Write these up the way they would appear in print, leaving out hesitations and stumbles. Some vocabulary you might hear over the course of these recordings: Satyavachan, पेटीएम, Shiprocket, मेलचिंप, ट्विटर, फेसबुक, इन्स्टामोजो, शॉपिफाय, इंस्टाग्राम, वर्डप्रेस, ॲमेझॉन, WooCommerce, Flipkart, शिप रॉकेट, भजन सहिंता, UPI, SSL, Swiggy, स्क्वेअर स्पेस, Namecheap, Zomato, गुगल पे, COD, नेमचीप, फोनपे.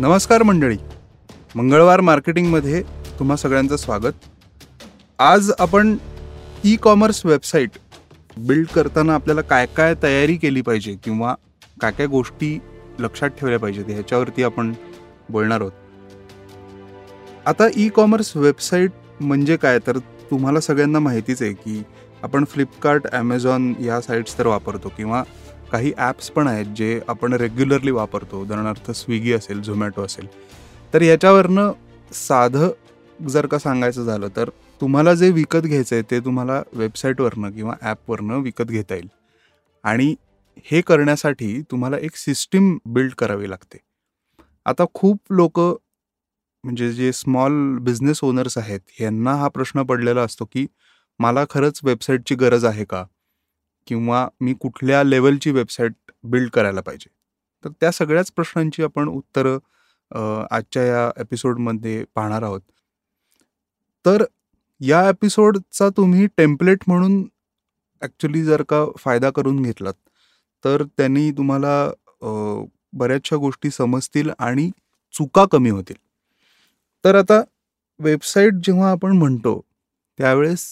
नमस्कार मंडळी, मंगळवार मार्केटिंगमध्ये तुम्हा सगळ्यांचं स्वागत. आज आपण ई कॉमर्स वेबसाईट बिल्ड करताना आपल्याला काय काय तयारी केली पाहिजे किंवा काय काय गोष्टी लक्षात ठेवल्या पाहिजेत ह्याच्यावरती आपण बोलणार आहोत. आता ई कॉमर्स वेबसाईट म्हणजे काय, तर तुम्हाला सगळ्यांना माहितीच आहे की आपण फ्लिपकार्ट, ॲमेझॉन या साईट्स तर वापरतो किंवा काही ॲप्स पण आहेत जे आपण रेग्युलरली वापरतो. उदाहरणार्थ स्विगी असेल, झोमॅटो असेल. तर याच्यावरनं साधं जर का सांगायचं झालं तर तुम्हाला जे विकत घ्यायचं आहे ते तुम्हाला वेबसाईटवरनं किंवा ॲपवरनं विकत घेता येईल. आणि हे करण्यासाठी तुम्हाला एक सिस्टीम बिल्ड करावी लागते. आता खूप लोक म्हणजे जे स्मॉल बिझनेस ओनर्स आहेत यांना हा प्रश्न पडलेला असतो की मला खरंच वेबसाईटची गरज आहे का किंवा मी कुठल्या लेवलची वेबसाईट बिल्ड करायला पाहिजे. तर त्या सगळ्याच प्रश्नांची आपण उत्तरं आजच्या या एपिसोडमध्ये पाहणार आहोत. तर या एपिसोडचा तुम्ही टेम्पलेट म्हणून ॲक्च्युली जर का फायदा करून घेतलात तर त्यांनी तुम्हाला बऱ्याचशा गोष्टी समजतील आणि चुका कमी होतील. तर आता वेबसाईट जेव्हा आपण म्हणतो त्यावेळेस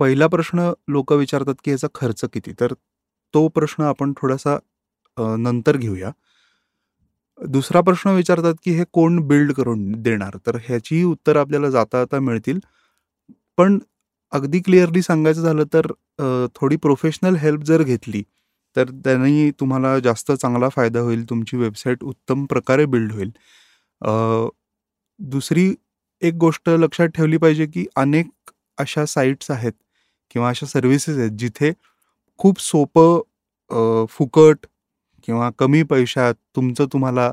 पहिला प्रश्न लोक विचारतात की याचा खर्च किती. तर तो प्रश्न आपण थोडासा नंतर घेऊया. दुसरा प्रश्न विचारतात की हे कोण बिल्ड करून देणार, तर ह्याचीही उत्तरं आपल्याला जाता आता मिळतील. पण अगदी क्लिअरली सांगायचं झालं तर थोडी प्रोफेशनल हेल्प जर घेतली तर त्यांनी तुम्हाला जास्त चांगला फायदा होईल, तुमची वेबसाईट उत्तम प्रकारे बिल्ड होईल. दुसरी एक गोष्ट लक्षात ठेवली पाहिजे की अनेक अशा साईट्स आहेत किंवा अशा सर्व्हिसेस आहेत जिथे खूप सोपं, फुकट किंवा कमी पैशात तुम्हाला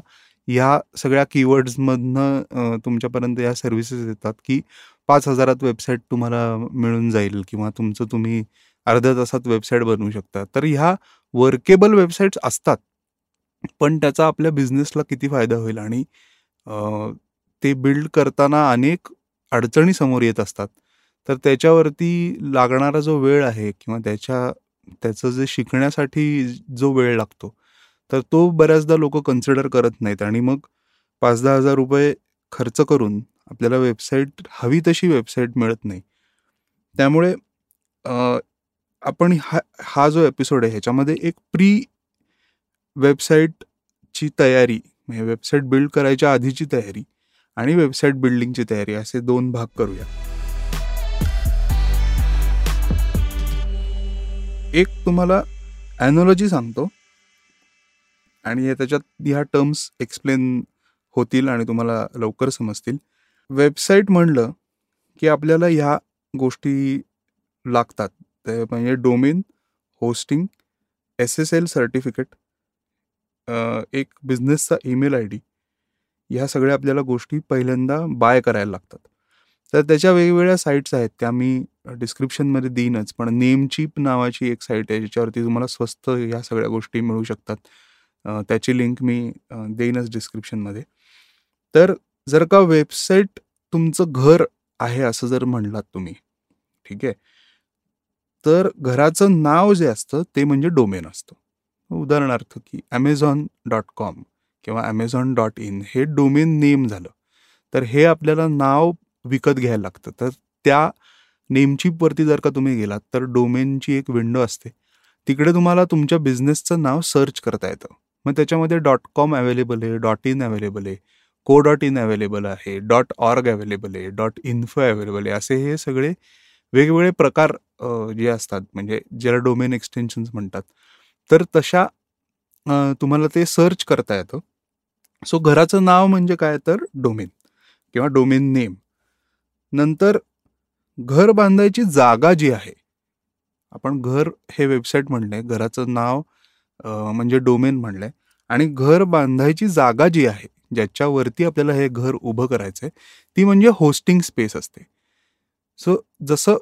या सगळ्या कीवर्ड्समधनं तुमच्यापर्यंत या सर्व्हिसेस येतात की 5,000 वेबसाईट तुम्हाला मिळून जाईल किंवा तुम्ही अर्ध्या तासात वेबसाईट बनवू शकता. तर ह्या वर्केबल वेबसाईट्स असतात, पण त्याचा आपल्या बिझनेसला किती फायदा होईल आणि ते बिल्ड करताना अनेक अडचणी समोर येत असतात. तर त्याच्यावरती लागणारा जो वेळ आहे किंवा त्याचं जे शिकण्यासाठी जो वेळ लागतो तर तो बऱ्याचदा लोक कन्सिडर करत नाहीत आणि मग 5-10 हजार रुपये खर्च करून आपल्याला वेबसाईट हवी तशी वेबसाईट मिळत नाही. त्यामुळे आपण हा जो एपिसोड आहे ह्याच्यामध्ये एक प्री वेबसाईटची तयारी म्हणजे वेबसाईट बिल्ड करायच्या आधीची तयारी आणि वेबसाईट बिल्डिंगची तयारी असे दोन भाग करूया. एक तुम्हाला ॲनॉलॉजी सांगतो आणि त्याच्यात ह्या टर्म्स एक्सप्लेन होतील आणि तुम्हाला लवकर समजतील. वेबसाईट म्हणलं की आपल्याला ह्या गोष्टी लागतात, ते म्हणजे डोमेन, होस्टिंग, SSL सर्टिफिकेट, एक बिझनेसचा email ID. ह्या सगळ्या आपल्याला गोष्टी पहिल्यांदा बाय करायला लागतात. तर त्याच्या वेगवेगळ्या साईट्स आहेत, त्या मी डिस्क्रिप्शनमध्ये देईनच. पण नेमचीप नावाची एक साईट आहे ज्याच्यावरती तुम्हाला स्वस्त ह्या सगळ्या गोष्टी मिळू शकतात. त्याची लिंक मी देईनच डिस्क्रिप्शनमध्ये. तर जर का वेबसाईट तुमचं घर आहे असं जर म्हणलात तुम्ही, ठीक आहे, तर घराचं नाव जे असतं ते म्हणजे डोमेन असतं. उदाहरणार्थ की amazon.com किंवा amazon.in हे डोमेन नेम झालं. तर हे आपल्याला नाव विकत घ्यायला लागतं. तर त्या नेमचीपवरती जर का तुम्ही गेलात तर डोमेनची एक विंडो असते, तिकडे तुम्हाला तुमच्या बिझनेसचं नाव सर्च करता येतं. मग त्याच्यामध्ये .com अवेलेबल आहे, .in अवेलेबल आहे, co.in अवेलेबल आहे, .org अवेलेबल आहे, .info अवेलेबल आहे, असे हे सगळे वेगवेगळे प्रकार जे असतात म्हणजे ज्याला डोमेन एक्सटेन्शन्स म्हणतात. तर तशा तुम्हाला ते सर्च करता येतं. सो घराचं नाव म्हणजे काय तर डोमेन किंवा डोमेन नेम. नंतर घर बांधायची जागा जी आहे, आपण घर हे वेबसाईट म्हणले, घराचं नाव म्हणजे डोमेन म्हणले आणि घर बांधायची जागा जी आहे ज्याच्यावरती आपल्याला हे घर उभं करायचं आहे ती म्हणजे होस्टिंग स्पेस असते. सो जसं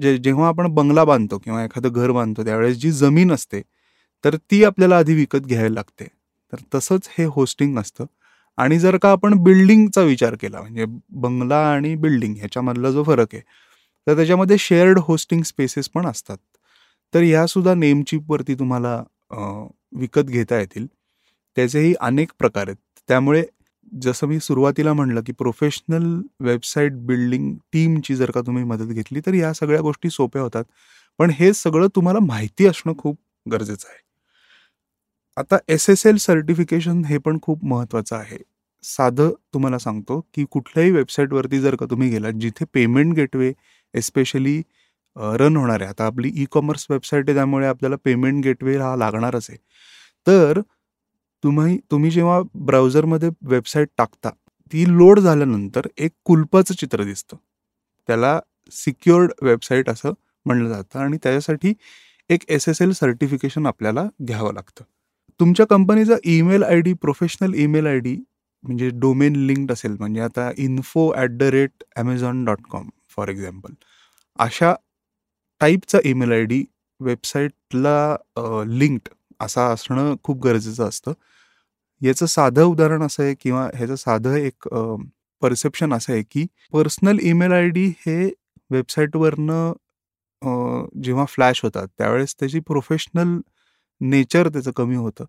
जेव्हा आपण बंगला बांधतो किंवा एखादं घर बांधतो त्यावेळेस जी जमीन असते तर ती आपल्याला आधी विकत घ्यायला लागते. तर तसंच हे होस्टिंग असतं. आणि जर का आपण बिल्डिंगचा विचार केला म्हणजे बंगला आणि बिल्डिंग ह्याच्यामधला जो फरक आहे तर त्याच्यामध्ये शेअर्ड होस्टिंग स्पेसेस पण असतात. तर ह्यासुद्धा नेमचीपवरती तुम्हाला विकत घेता येतील. त्याचेही अनेक प्रकार आहेत. त्यामुळे जसं मी सुरुवातीला म्हटलं की प्रोफेशनल वेबसाईट बिल्डिंग टीमची जर का तुम्ही मदत घेतली तर या सगळ्या गोष्टी सोप्या होतात. पण हे सगळं तुम्हाला माहिती असणं खूप गरजेचं आहे. आता SSL सर्टिफिकेशन हे पण खूप महत्त्वाचं आहे. साधं तुम्हाला सांगतो की कुठल्याही वेबसाईटवरती जर का तुम्ही गेलात जिथे पेमेंट गेटवे एस्पेशली रन होणार आहे, आता आपली e-commerce वेबसाईट आहे त्यामुळे आपल्याला पेमेंट गेटवे हा लागणारच आहे, तर तुम्ही जेव्हा ब्राउझरमध्ये वेबसाईट टाकता ती लोड झाल्यानंतर एक कुलपाचं चित्र दिसतं, त्याला सिक्युअर्ड वेबसाईट असं म्हणलं जातं आणि त्याच्यासाठी एक SSL सर्टिफिकेशन आपल्याला घ्यावं लागतं. तुमच्या कंपनीचा email ID, professional email ID म्हणजे डोमेन लिंक्ड असेल, म्हणजे आता info@amazon.com फॉर एक्झाम्पल, अशा टाईपचा ईमेल ID वेबसाईटला लिंक्ड असा असणं खूप गरजेचं असतं. याचं साधं उदाहरण असं आहे किंवा ह्याचं साधं एक परसेप्शन असं आहे की पर्सनल ईमेल ID हे वेबसाईटवरनं जेव्हा फ्लॅश होतात त्यावेळेस त्याची प्रोफेशनल नेचर त्याचं कमी होतं,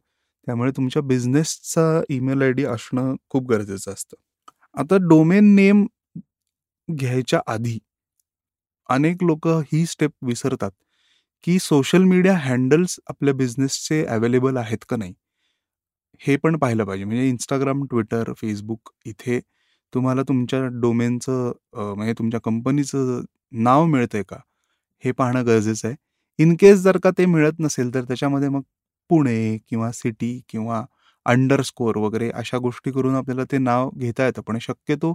त्यामुळे तुमच्या बिझनेसचा ईमेल ID असणं खूप गरजेचं असतं. आता डोमेन नेम घ्यायच्या आधी अनेक लोक ही स्टेप विसरतात की सोशल मीडिया हँडल्स आपल्या बिझनेसचे अवेलेबल आहेत का नाही हे पण पाहिलं पाहिजे. म्हणजे इंस्टाग्राम, ट्विटर, फेसबुक इथे तुम्हाला तुमच्या डोमेनचं म्हणजे तुमच्या कंपनीचं नाव मिळतंय का हे पाहणं गरजेचं आहे. इन केस जर का ते मिळत नसेल तर त्याच्यामध्ये मग पुणे किंवा सिटी किंवा अंडरस्कोर वगैरे अशा गोष्टी करून आपल्याला ते नाव घेता येतं. पण शक्यतो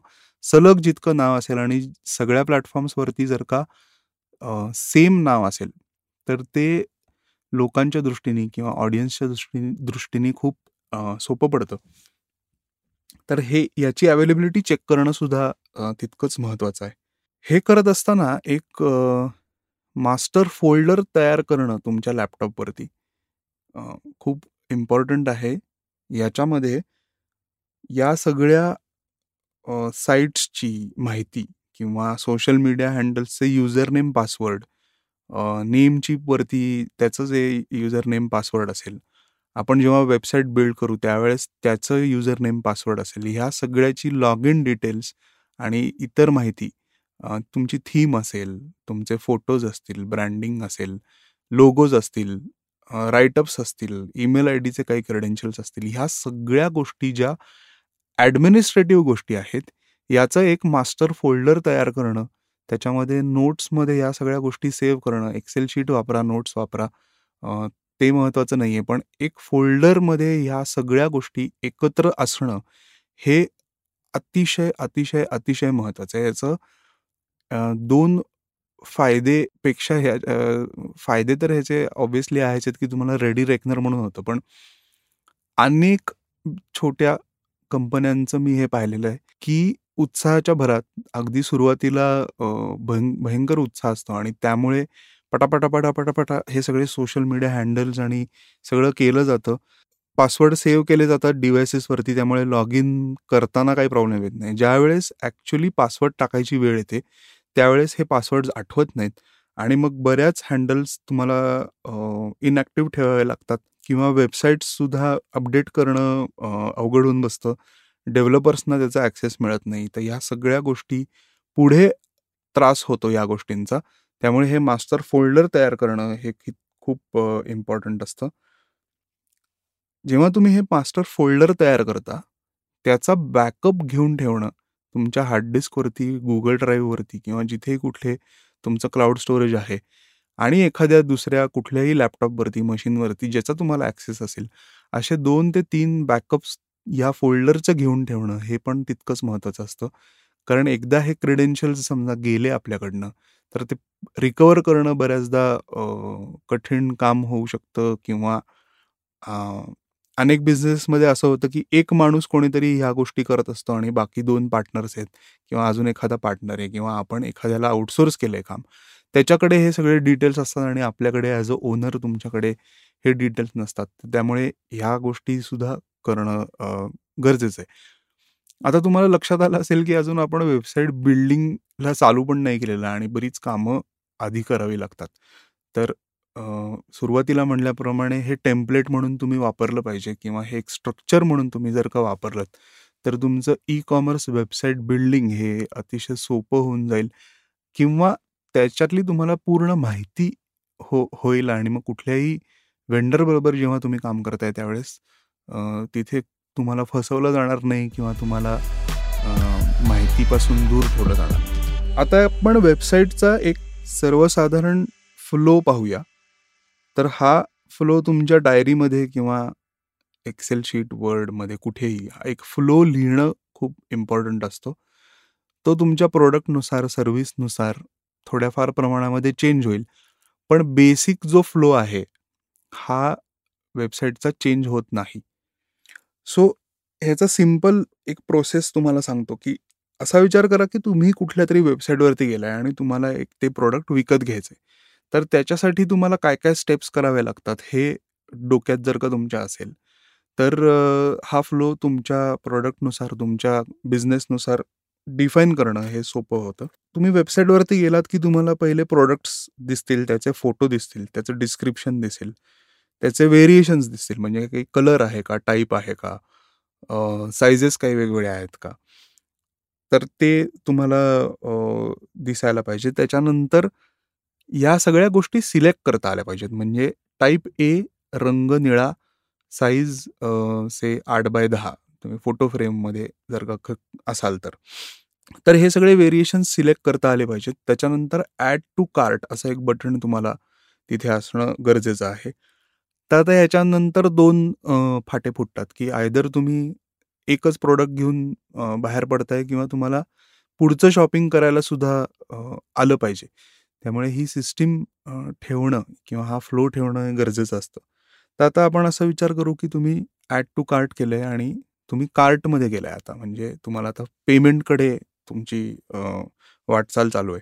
सलग जितकं नाव असेल आणि सगळ्या प्लॅटफॉर्म्सवरती जर का सेम नाव असेल तर ते लोकांच्या दृष्टीने किंवा ऑडियन्सच्या दृष्टीने खूप सोपं पडतं. तर हे याची अवेलेबिलिटी चेक करणं सुद्धा तितकंच महत्त्वाचं आहे. हे करत असताना एक मास्टर फोल्डर तयार करणं तुमच्या लॅपटॉपवरती खूप इम्पॉर्टंट आहे. याच्यामध्ये या सगळ्या साईट्सची माहिती किंवा सोशल मीडिया हँडल्सचे युजरनेम, पासवर्ड, नेमचीपवरती त्याचं जे युजरनेम पासवर्ड असेल, आपण जेव्हा वेबसाईट बिल्ड करू त्यावेळेस त्याचं युजरनेम पासवर्ड असेल, ह्या सगळ्याची लॉग इन डिटेल्स आणि इतर माहिती, तुमची थीम असेल, तुमचे फोटोज असतील, ब्रँडिंग असेल, लोगोज असतील, राईटअप्स असतील, ईमेल ID चे काही क्रेडेन्शियल्स असतील, ह्या सगळ्या गोष्टी ज्या ॲडमिनिस्ट्रेटिव्ह गोष्टी आहेत याचं एक मास्टर फोल्डर तयार करणं, त्याच्यामध्ये नोट्समध्ये या सगळ्या गोष्टी सेव्ह करणं. एक्सेल शीट वापरा, नोट्स वापरा, ते महत्त्वाचं नाही आहे, पण एक फोल्डरमध्ये ह्या सगळ्या गोष्टी एकत्र असणं हे अतिशय अतिशय अतिशय महत्त्वाचं आहे. याचं दोन फायदेपेक्षा फायदे तर ह्याचे ऑब्व्हियसली आहेत की तुम्हाला रेडी रेकनर म्हणून होतं, पण अनेक छोट्या कंपन्यांचं मी हे पाहिलेलं आहे की उत्साहाच्या भरात अगदी सुरुवातीला भयंकर उत्साह असतो आणि त्यामुळे पटापटा हे सगळे सोशल मीडिया हँडल्स आणि सगळं केलं जातं, पासवर्ड सेव्ह केले जातात डिव्हायसेसवरती, त्यामुळे लॉग इन करताना काही प्रॉब्लेम येत नाही. ज्यावेळेस ॲक्च्युली पासवर्ड टाकायची वेळ येते त्यावेळेस हे पासवर्ड्स आठवत नाहीत आणि मग बऱ्याच हँडल्स तुम्हाला इनॲक्टिव्ह ठेवावे लागतात किंवा वेबसाईट्ससुद्धा अपडेट करणं अवघड होऊन बसतं, डेव्हलपर्सना त्याचा ॲक्सेस मिळत नाही, तर ह्या सगळ्या गोष्टी पुढे त्रास होतो या गोष्टींचा. त्यामुळे हे मास्टर फोल्डर तयार करणं हे खूप इम्पॉर्टंट असतं. जेव्हा तुम्ही हे मास्टर फोल्डर तयार करता त्याचा बॅकअप घेऊन ठेवणं तुमच्या हार्ड डिस्कवरती, गुगल ड्राईव्हवरती किंवा जिथे कुठले तुमचं क्लाउड स्टोरेज आहे आणि एखाद्या दुसऱ्या कुठल्याही लॅपटॉपवरती, मशीनवरती ज्याचा तुम्हाला ॲक्सेस असेल, असे 2 ते 3 बॅकअप्स या फोल्डरचं घेऊन ठेवणं हे पण तितकंच महत्त्वाचं असतं. कारण एकदा हे क्रेडेन्शियल्स समजा गेले आपल्याकडनं तर ते रिकवर करणं बऱ्याचदा कठीण काम होऊ शकतं. किंवा अनेक बिझनेसमध्ये असं होतं की एक माणूस कोणीतरी ह्या गोष्टी करत असतो आणि बाकी 2 पार्टनर्स आहेत किंवा अजून एखादा पार्टनर आहे किंवा आपण एखाद्याला आउटसोर्स केलं आहे काम, त्याच्याकडे हे सगळे डिटेल्स असतात आणि आपल्याकडे ॲज अ ओनर तुमच्याकडे हे डिटेल्स नसतात, त्यामुळे ह्या गोष्टीसुद्धा करणं गरजेचं आहे. आता तुम्हाला लक्षात आलं असेल की अजून आपण वेबसाईट बिल्डिंगला चालू पण नाही केलेलं आणि बरीच कामं आधी करावी लागतात, तर सुरुवातीला म्हणल्याप्रमाणे हे टेम्पलेट म्हणून तुम्ही वापरलं पाहिजे, किंवा हे एक स्ट्रक्चर म्हणून तुम्ही जर का वापरलं तर तुमचं ई कॉमर्स वेबसाईट बिल्डिंग हे अतिशय सोपं होऊन जाईल, किंवा त्याच्यातली तुम्हाला पूर्ण माहिती होईल. आणि मग कुठल्याही वेंडरबरोबर जेव्हा तुम्ही काम करताय त्यावेळेस तिथे तुम्हाला फसवलं जाणार नाही किंवा तुम्हाला माहितीपासून दूर ठेवलं जाणार नाही. आता आपण वेबसाईटचा एक सर्वसाधारण फ्लो पाहूया. तर हा फ्लो तुमच्या डायरीमध्ये किंवा एक्सेल शीट, वर्डमध्ये कुठेही एक फ्लो लिहिणं खूप इम्पॉर्टंट असतो. तो तुमच्या प्रोडक्टनुसार, सर्व्हिसनुसार थोड्याफार प्रमाणामध्ये चेंज होईल, पण बेसिक जो फ्लो आहे हा वेबसाईटचा चेंज होत नाही. सो ह्याचा सिम्पल एक प्रोसेस तुम्हाला सांगतो की असा विचार करा की तुम्ही कुठल्या तरी वेबसाईटवरती गेलाय आणि तुम्हाला एक ते प्रोडक्ट विकत घ्यायचं आहे, तर त्याच्यासाठी तुम्हाला काय काय स्टेप्स कराव्या लागतात हे डोक्यात जर का तुमच्या असेल तर हा फ्लो तुमच्या प्रोडक्टनुसार, तुमच्या बिझनेसनुसार डिफाईन करणं हे सोपं होतं. तुम्ही वेबसाईटवरती गेलात की तुम्हाला पहिले प्रोडक्ट्स दिसतील, त्याचे फोटो दिसतील, त्याचं डिस्क्रिप्शन दिसेल, त्याचे व्हेरिएशन्स दिसतील, म्हणजे काही कलर आहे का, टाईप आहे का, सायझेस काही वेगवेगळ्या आहेत का, तर ते तुम्हाला दिसायला पाहिजे. त्याच्यानंतर या सगळ्या गोष्टी सिलेक्ट करता आल्या पाहिजेत, म्हणजे टाईप ए, रंग निळा, साईज से 8x10 तुम्ही फोटो फ्रेममध्ये जर का असाल तर हे सगळे व्हेरिएशन्स सिलेक्ट करता आले पाहिजेत. त्याच्यानंतर ॲड टू कार्ट असं एक बटन तुम्हाला तिथे असणं गरजेचं आहे. तर आता ह्याच्यानंतर दोन फाटे फुटतात की आयदर तुम्ही एकच प्रोडक्ट घेऊन बाहेर पडताय किंवा तुम्हाला पुढचं शॉपिंग करायला सुद्धा आलं पाहिजे. त्यामुळे ही सिस्टीम ठेवणं किंवा हा फ्लो ठेवणं गरजेचं असतं. तर आता आपण असा विचार करू की तुम्ही ॲड टू कार्ट केलं आहे आणि तुम्ही कार्टमध्ये गेलाय, आता म्हणजे तुम्हाला आता पेमेंटकडे तुमची वाटचाल चालू आहे.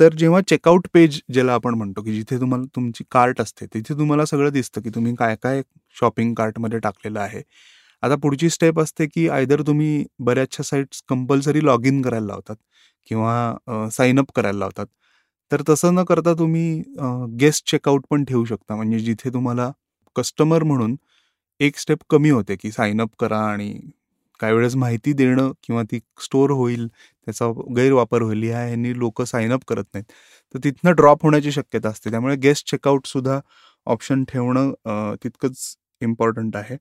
तर जेव्हा चेकआउट पेज, ज्याला आपण म्हणतो की जिथे तुम्हाला तुमची कार्ट असते, तिथे तुम्हाला सगळं दिसतं की तुम्ही काय काय शॉपिंग कार्टमध्ये टाकलेलं आहे. आता पुढची स्टेप असते की आयदर तुम्ही बऱ्याचशा साईट्स कंपल्सरी लॉग इन करायला लावतात किंवा साईनअप करायला लावतात, तर तसं न करता तुम्ही गेस्ट चेकआउट पण ठेवू शकता, म्हणजे जिथे तुम्हाला कस्टमर म्हणून एक स्टेप कमी होते की साईनअप करा आणि काही वेळेस माहिती देणं किंवा ती स्टोअर होईल, त्याचा गैरवापर होईल, ह्यांनी लोक साईनअप करत नाहीत, तर तिथनं ड्रॉप होण्याची शक्यता असते. त्यामुळे गेस्ट चेकआउटसुद्धा ऑप्शन ठेवणं तितकंच इम्पॉर्टंट आहे.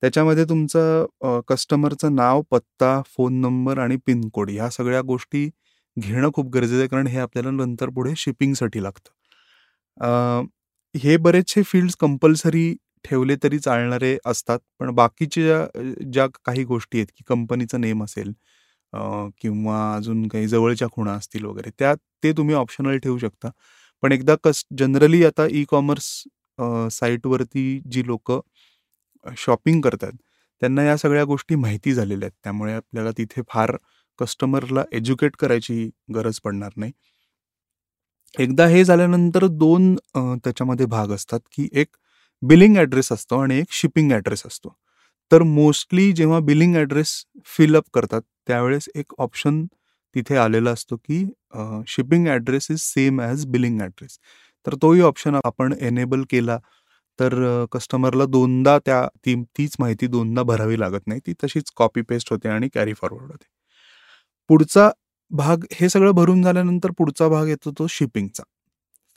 त्याच्यामध्ये तुमचं कस्टमरचं नाव, पत्ता, फोन नंबर आणि पिनकोड ह्या सगळ्या गोष्टी घेणं खूप गरजेचं आहे, कारण हे आपल्याला नंतर पुढे शिपिंगसाठी लागतं. हे बरेचसे फील्ड्स कंपल्सरी ठेवले तरी चालणारे असतात, पण बाकीच्या ज्या काही गोष्टी आहेत की कंपनीचं नेम असेल किंवा अजून काही जवळच्या खुणा असतील वगैरे, त्या ते तुम्ही ऑप्शनल ठेवू शकता. पण एकदा जनरली आता ई कॉमर्स साईटवरती जी लोक शॉपिंग करतात त्यांना या सगळ्या गोष्टी माहिती झालेल्या आहेत, त्यामुळे आपल्याला तिथे फार कस्टमरला एज्युकेट करायची गरज पडणार नाही. एकदा हे झाल्यानंतर दोन त्याच्यामध्ये भाग असतात की एक बिलिंग ॲड्रेस असतो आणि एक शिपिंग ॲड्रेस असतो. तर मोस्टली जेव्हा बिलिंग ॲड्रेस फिलअप करतात त्यावेळेस एक ऑप्शन तिथे आलेला असतो की shipping address is same as billing address, तर तोही ऑप्शन आपण एनेबल केला तर कस्टमरला दोनदा तीच माहिती दोनदा भरावी लागत नाही, ती तशीच कॉपी पेस्ट होते आणि कॅरी फॉरवर्ड होते. पुढचा भाग, हे सगळं भरून झाल्यानंतर पुढचा भाग येतो तो शिपिंगचा.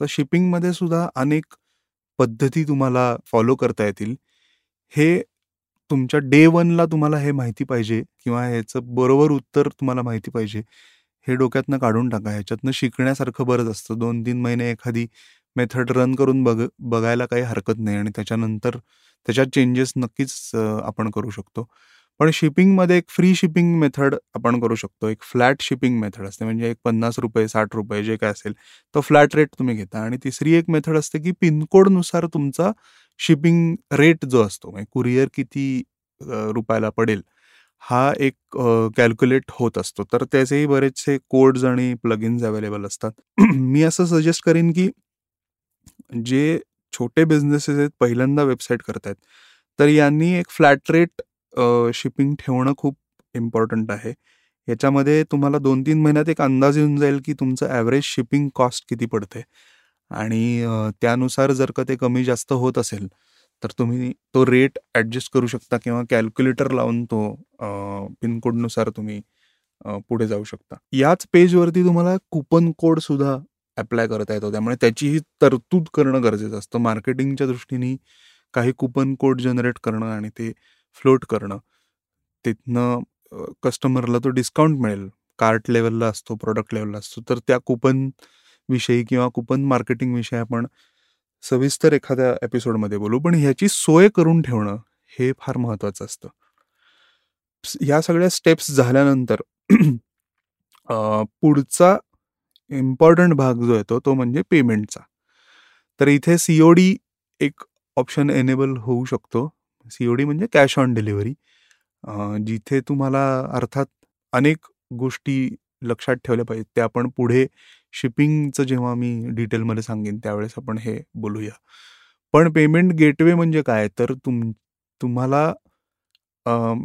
तर शिपिंगमध्ये सुद्धा अनेक पद्धती तुम्हाला फॉलो करता येतील. हे तुमच्या डे 1ला तुम्हाला हे माहिती पाहिजे किंवा ह्याचं बरोबर उत्तर तुम्हाला माहिती पाहिजे, हे डोक्यातनं काढून टाका. ह्याच्यातनं शिकण्यासारखं बरंच असतं. 2-3 महिने एखादी मेथड रन करून बघायला काही हरकत नाही आणि त्याच्यानंतर त्याच्यात चेंजेस नक्कीच आपण करू शकतो. पण शिपिंगमध्ये एक फ्री शिपिंग मेथड आपण करू शकतो, एक फ्लॅट शिपिंग मेथड असते, म्हणजे एक 50 रुपये, 60 रुपये जे काय असेल तो फ्लॅट रेट तुम्ही घेता. आणि तिसरी एक मेथड असते की पिनकोडनुसार तुमचा शिपिंग रेट जो असतो, म्हणजे कुरिअर किती रुपयाला पडेल हा एक कॅल्क्युलेट होत असतो. तर त्याचेही बरेचसे कोड्स आणि प्लगइन्स अवेलेबल असतात. मी असं सजेस्ट करेन की जे छोटे बिझनेसेस आहेत, पहिल्यांदा वेबसाईट करत आहेत, तर यांनी एक फ्लॅट रेट शिपिंग ठेवणं खूप इम्पॉर्टंट आहे. याच्यामध्ये तुम्हाला 2-3 महिन्यात एक अंदाज येऊन जाईल की तुमचं ॲव्हरेज शिपिंग कॉस्ट किती पडते आणि त्यानुसार जर का ते कमी जास्त होत असेल तर तुम्ही तो रेट ॲडजस्ट करू शकता किंवा कॅल्क्युलेटर लावून तो पिनकोडनुसार तुम्ही पुढे जाऊ शकता. याच पेजवरती तुम्हाला कुपन कोडसुद्धा ॲप्लाय करता येतो, त्यामुळे त्याचीही तरतूद करणं गरजेचं असतं. मार्केटिंगच्या दृष्टीने काही कुपन कोड जनरेट करणं आणि ते फ्लोट करणं, तिथनं कस्टमरला तो डिस्काउंट मिळेल, कार्ट लेवलला असतो, प्रॉडक्ट लेवलला असतो, तर त्या कुपन विषयी किंवा कुपन मार्केटिंग विषयी आपण सविस्तर एखाद्या एपिसोडमध्ये बोलू. पण ह्याची सोय करून ठेवणं हे फार महत्त्वाचं असतं. ह्या सगळ्या स्टेप्स झाल्यानंतर पुढचा इम्पॉर्टंट भाग जो येतो तो म्हणजे पेमेंटचा. तर इथे COD एक ऑप्शन एनेबल होऊ शकतो. COD म्हणजे कॅश ऑन डिलिव्हरी, जिथे तुम्हाला अर्थात अनेक गोष्टी लक्षात ठेवल्या पाहिजेत. ते आपण पुढे शिपिंगचं जेव्हा मी डिटेलमध्ये सांगेन त्यावेळेस आपण हे बोलूया. पण पेमेंट गेटवे म्हणजे काय, तर तुम्हाला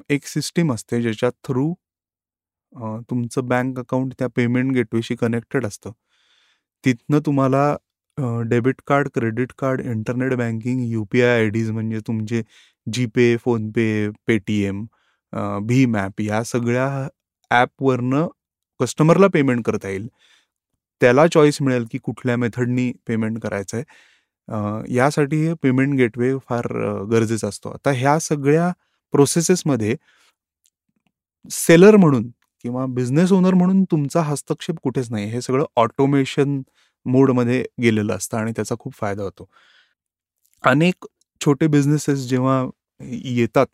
एक सिस्टीम असते ज्याच्या थ्रू तुमचं बँक अकाउंट त्या पेमेंट गेटवेशी कनेक्टेड असतं. तिथनं तुम्हाला debit card, credit card, internet banking, UPI IDs म्हणजे तुमचे जीपे, फोनपे, पेटीएम, भीम ॲप, ह्या सगळ्या ॲपवरनं कस्टमरला पेमेंट करता येईल. त्याला चॉईस मिळेल की कुठल्या मेथडनी पेमेंट करायचं आहे. यासाठी हे पेमेंट गेटवे फार गरजेचा असतो. आता ह्या सगळ्या प्रोसेसेसमध्ये सेलर म्हणून किंवा बिझनेस ओनर म्हणून तुमचा हस्तक्षेप कुठेच नाही. हे सगळं ऑटोमेशन मोडमध्ये गेलेलं असतं आणि त्याचा खूप फायदा होतो. अनेक छोटे बिझनेसेस जेव्हा येतात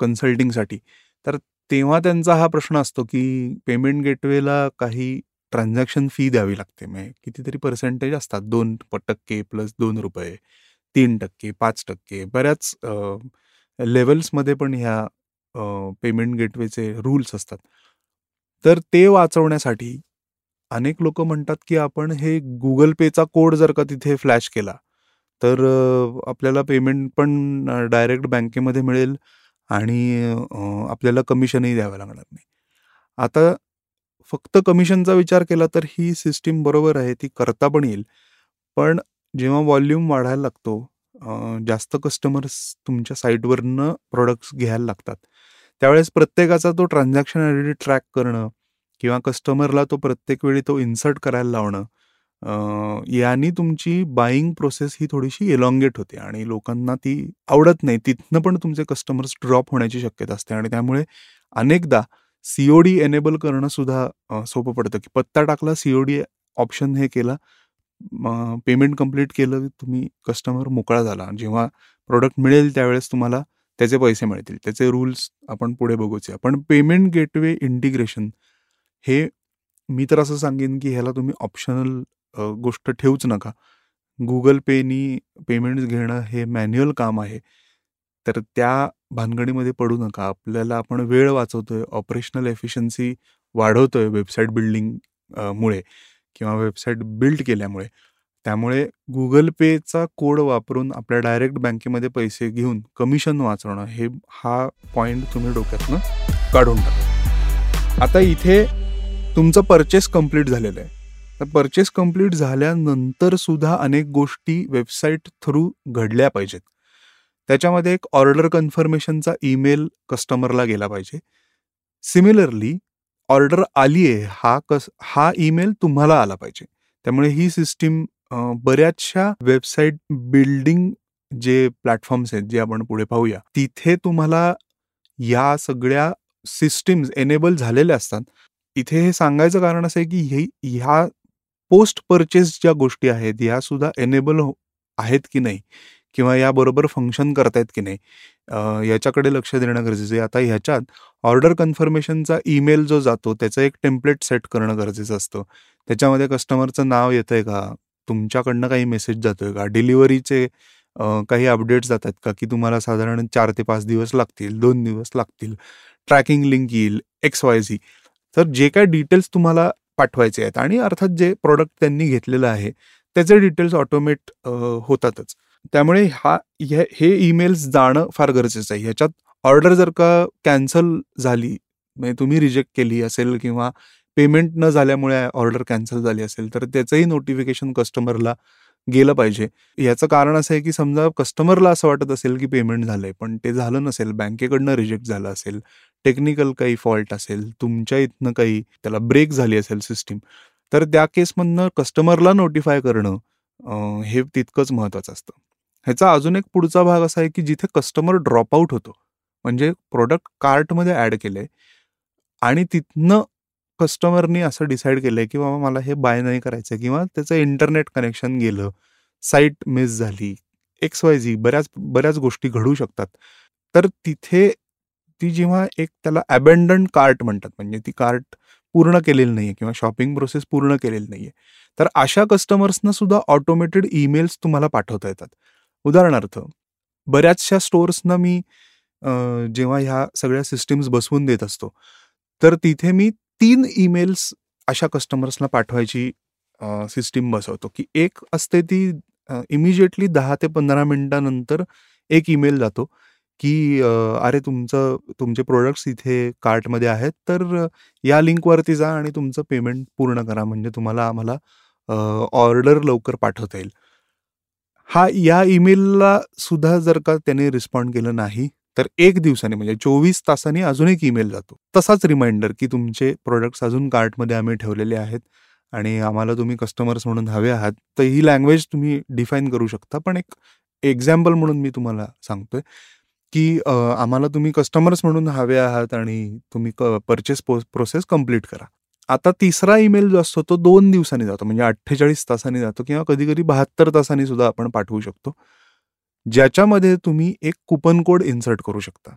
कन्सल्टिंगसाठी तर तेव्हा त्यांचा हा प्रश्न असतो की पेमेंट गेटवेला काही ट्रान्झॅक्शन फी द्यावी लागते. म्हणजे कितीतरी पर्सेंटेज असतात, 2% प्लस ₹2, 3%, 5%, बऱ्याच लेवल्समध्ये पण ह्या पेमेंट गेटवेचे रूल्स असतात. तर ते वाचवण्यासाठी अनेक लोक म्हणतात की आपण हे गुगल पेचा कोड जर का तिथे फ्लॅश केला तर आपल्याला पेमेंट पण डायरेक्ट बँकेमध्ये मिळेल आणि आपल्याला कमिशनही द्यावं लागणार नाही. आता फक्त कमिशनचा विचार केला तर ही सिस्टीम बरोबर आहे, ती करता पण येईल. पण जेव्हा व्हॉल्यूम वाढायला लागतो, जास्त कस्टमर्स तुमच्या साईटवरनं प्रोडक्ट्स घ्यायला लागतात, त्यावेळेस प्रत्येकाचा तो ट्रान्झॅक्शन आयडी ट्रॅक करणं किंवा कस्टमरला तो प्रत्येक वेळी तो इन्सर्ट करायला लावणं, यानी तुमची बाईंग प्रोसेस ही थोडीशी एलॉंगेट होते आणि लोकांना ती आवडत नाही. तिथनं पण तुमचे कस्टमर्स ड्रॉप होण्याची शक्यता असते आणि त्यामुळे अनेकदा COD एनेबल करणं सुद्धा सोपं पडतं. की पत्ता टाकला, COD ऑप्शन हे केला, पेमेंट कंप्लीट केलं, तुम्ही कस्टमर मोकळा झाला. जेव्हा प्रोडक्ट मिळेल त्यावेळेस तुम्हाला त्याचे पैसे मिळतील. त्याचे रूल्स आपण पुढे बघूचे. पण पेमेंट गेटवे इंटिग्रेशन हे मी तर असं सांगेन की ह्याला तुम्ही ऑप्शनल गोष्ट ठेवूच नका. गुगल पेनी पेमेंट्स घेणं हे मॅन्युअल काम आहे, तर त्या भानगडीमध्ये पडू नका. आपल्याला आपण वेळ वाचवतोय, ऑपरेशनल एफिशियन्सी वाढवतोय वेबसाईट बिल्डिंग मुळे किंवा वेबसाईट बिल्ड केल्यामुळे. त्यामुळे गुगल पेचा कोड वापरून आपल्या डायरेक्ट बँकेमध्ये पैसे घेऊन कमिशन वाचवणं हे हा पॉईंट तुम्ही डोक्यातनं काढून टाका. आता इथे तुमचं परचेस कंप्लीट झालेलं आहे. तर परचेस कंप्लीट झाल्यानंतरसुद्धा अनेक गोष्टी वेबसाईट थ्रू घडल्या पाहिजेत. त्याच्यामध्ये एक ऑर्डर कन्फर्मेशनचा ईमेल कस्टमरला गेला पाहिजे. सिमिलरली ऑर्डर आली आहे हा ईमेल तुम्हाला आला पाहिजे. त्यामुळे ही सिस्टीम बऱ्याचशा वेबसाईट बिल्डिंग जे प्लॅटफॉर्म्स आहेत जे आपण पुढे पाहूया तिथे तुम्हाला या सगळ्या सिस्टीम्स एनेबल झालेल्या असतात. इथे हे सांगायचं कारण असं आहे की ह्या पोस्ट परचेस ज्या गोष्टी आहेत ह्या सुद्धा एनेबल आहेत की नाही किंवा याबरोबर फंक्शन करतायत की नाही याच्याकडे लक्ष देणं गरजेचं आहे. आता ह्याच्यात ऑर्डर कन्फर्मेशनचा ईमेल जो जातो त्याचं एक टेम्पलेट सेट करणं गरजेचं असतं. त्याच्यामध्ये कस्टमरचं नाव येतंय का, तुमच्याकडनं काही मेसेज जातोय का, डिलिव्हरीचे काही अपडेट्स जातात का की तुम्हाला साधारण 4 ते 5 दिवस लागतील, 2 दिवस लागतील, ट्रॅकिंग लिंक येईल, XYZ, तर जे काय डिटेल्स तुम्हाला पाठवायचे आहेत आणि अर्थात जे प्रॉडक्ट त्यांनी घेतलेलं आहे त्याचे डिटेल्स ऑटोमेट होतातच. त्यामुळे हे ईमेल्स जाणं फार गरजेचं आहे. ह्याच्यात ऑर्डर जर का कॅन्सल झाली, म्हणजे तुम्ही रिजेक्ट केली असेल किंवा पेमेंट न झाल्यामुळे ऑर्डर कॅन्सल झाली असेल तर त्याचंही नोटिफिकेशन कस्टमरला गेलं पाहिजे. याचं कारण असं आहे की समजा कस्टमरला असं वाटत असेल की पेमेंट झालंय पण ते झालं नसेल, बँकेकडनं रिजेक्ट झालं असेल, टेक्निकल काही फॉल्ट असेल, तुमच्या इथनं काही त्याला ब्रेक झाली असेल सिस्टीम, तर त्या केसमधनं कस्टमरला नोटिफाय करणं हे तितकंच महत्त्वाचं असतं. ह्याचा अजून एक पुढचा भाग असा आहे की जिथे कस्टमर ड्रॉप आऊट होतो, म्हणजे प्रोडक्ट कार्टमध्ये ॲड केलं आहे आणि तिथनं कस्टमरनी असं डिसाईड केलं आहे की बाबा मला हे बाय नाही करायचं, किंवा त्याचं इंटरनेट कनेक्शन गेलं, साईट मिस झाली, XYZ बऱ्याच गोष्टी घडू शकतात. तर तिथे ती जेव्हा एक त्याला अबँडन कार्ट म्हणतात, म्हणजे ती कार्ट पूर्ण केलेली नाही आहे किंवा शॉपिंग प्रोसेस पूर्ण केलेली नाही आहे, तर अशा कस्टमर्सना सुद्धा ऑटोमेटेड ईमेल्स तुम्हाला पाठवता येतात. उदाहरणार्थ बऱ्याचशा स्टोअर्सना मी जेव्हा ह्या सगळ्या सिस्टीम्स बसवून देत असतो तर तिथे मी 3 ईमेल्स अशा कस्टमर्सना पाठवायची सिस्टीम बसवतो की एक असते ती इमिजिएटली 10 ते 15 मिनिटानंतर एक ईमेल जातो की अरे तुमचे प्रोडक्ट्स इथे कार्टमध्ये आहेत तर या लिंकवरती जा आणि तुमचं पेमेंट पूर्ण करा म्हणजे तुम्हाला आम्हाला ऑर्डर लवकर पाठवता येईल. या ईमेलला सुद्धा जर का त्याने रिस्पॉन्ड केलं नाही तर 1 दिवसाने म्हणजे 24 तासांनी अजून एक ईमेल जातो, तसाच रिमाइंडर की तुमचे प्रोडक्ट्स अजून कार्टमध्ये आम्ही ठेवलेले आहेत आणि आम्हाला तुम्ही कस्टमर्स म्हणून हवे आहात. तर ही लँग्वेज तुम्ही डिफाईन करू शकता, पण एक एक्झाम्पल म्हणून मी तुम्हाला सांगतोय की आम्हाला तुम्ही कस्टमर्स म्हणून हवे आहात आणि तुम्ही परचेस प्रोसेस कम्प्लीट करा. आता 3रा ईमेल जो असतो तो 2 दिवसांनी जातो, म्हणजे 48 तासांनी जातो किंवा कधीकधी 72 तासांनी सुद्धा आपण पाठवू शकतो, ज्याच्यामध्ये तुम्ही एक कुपन कोड इन्सर्ट करू शकता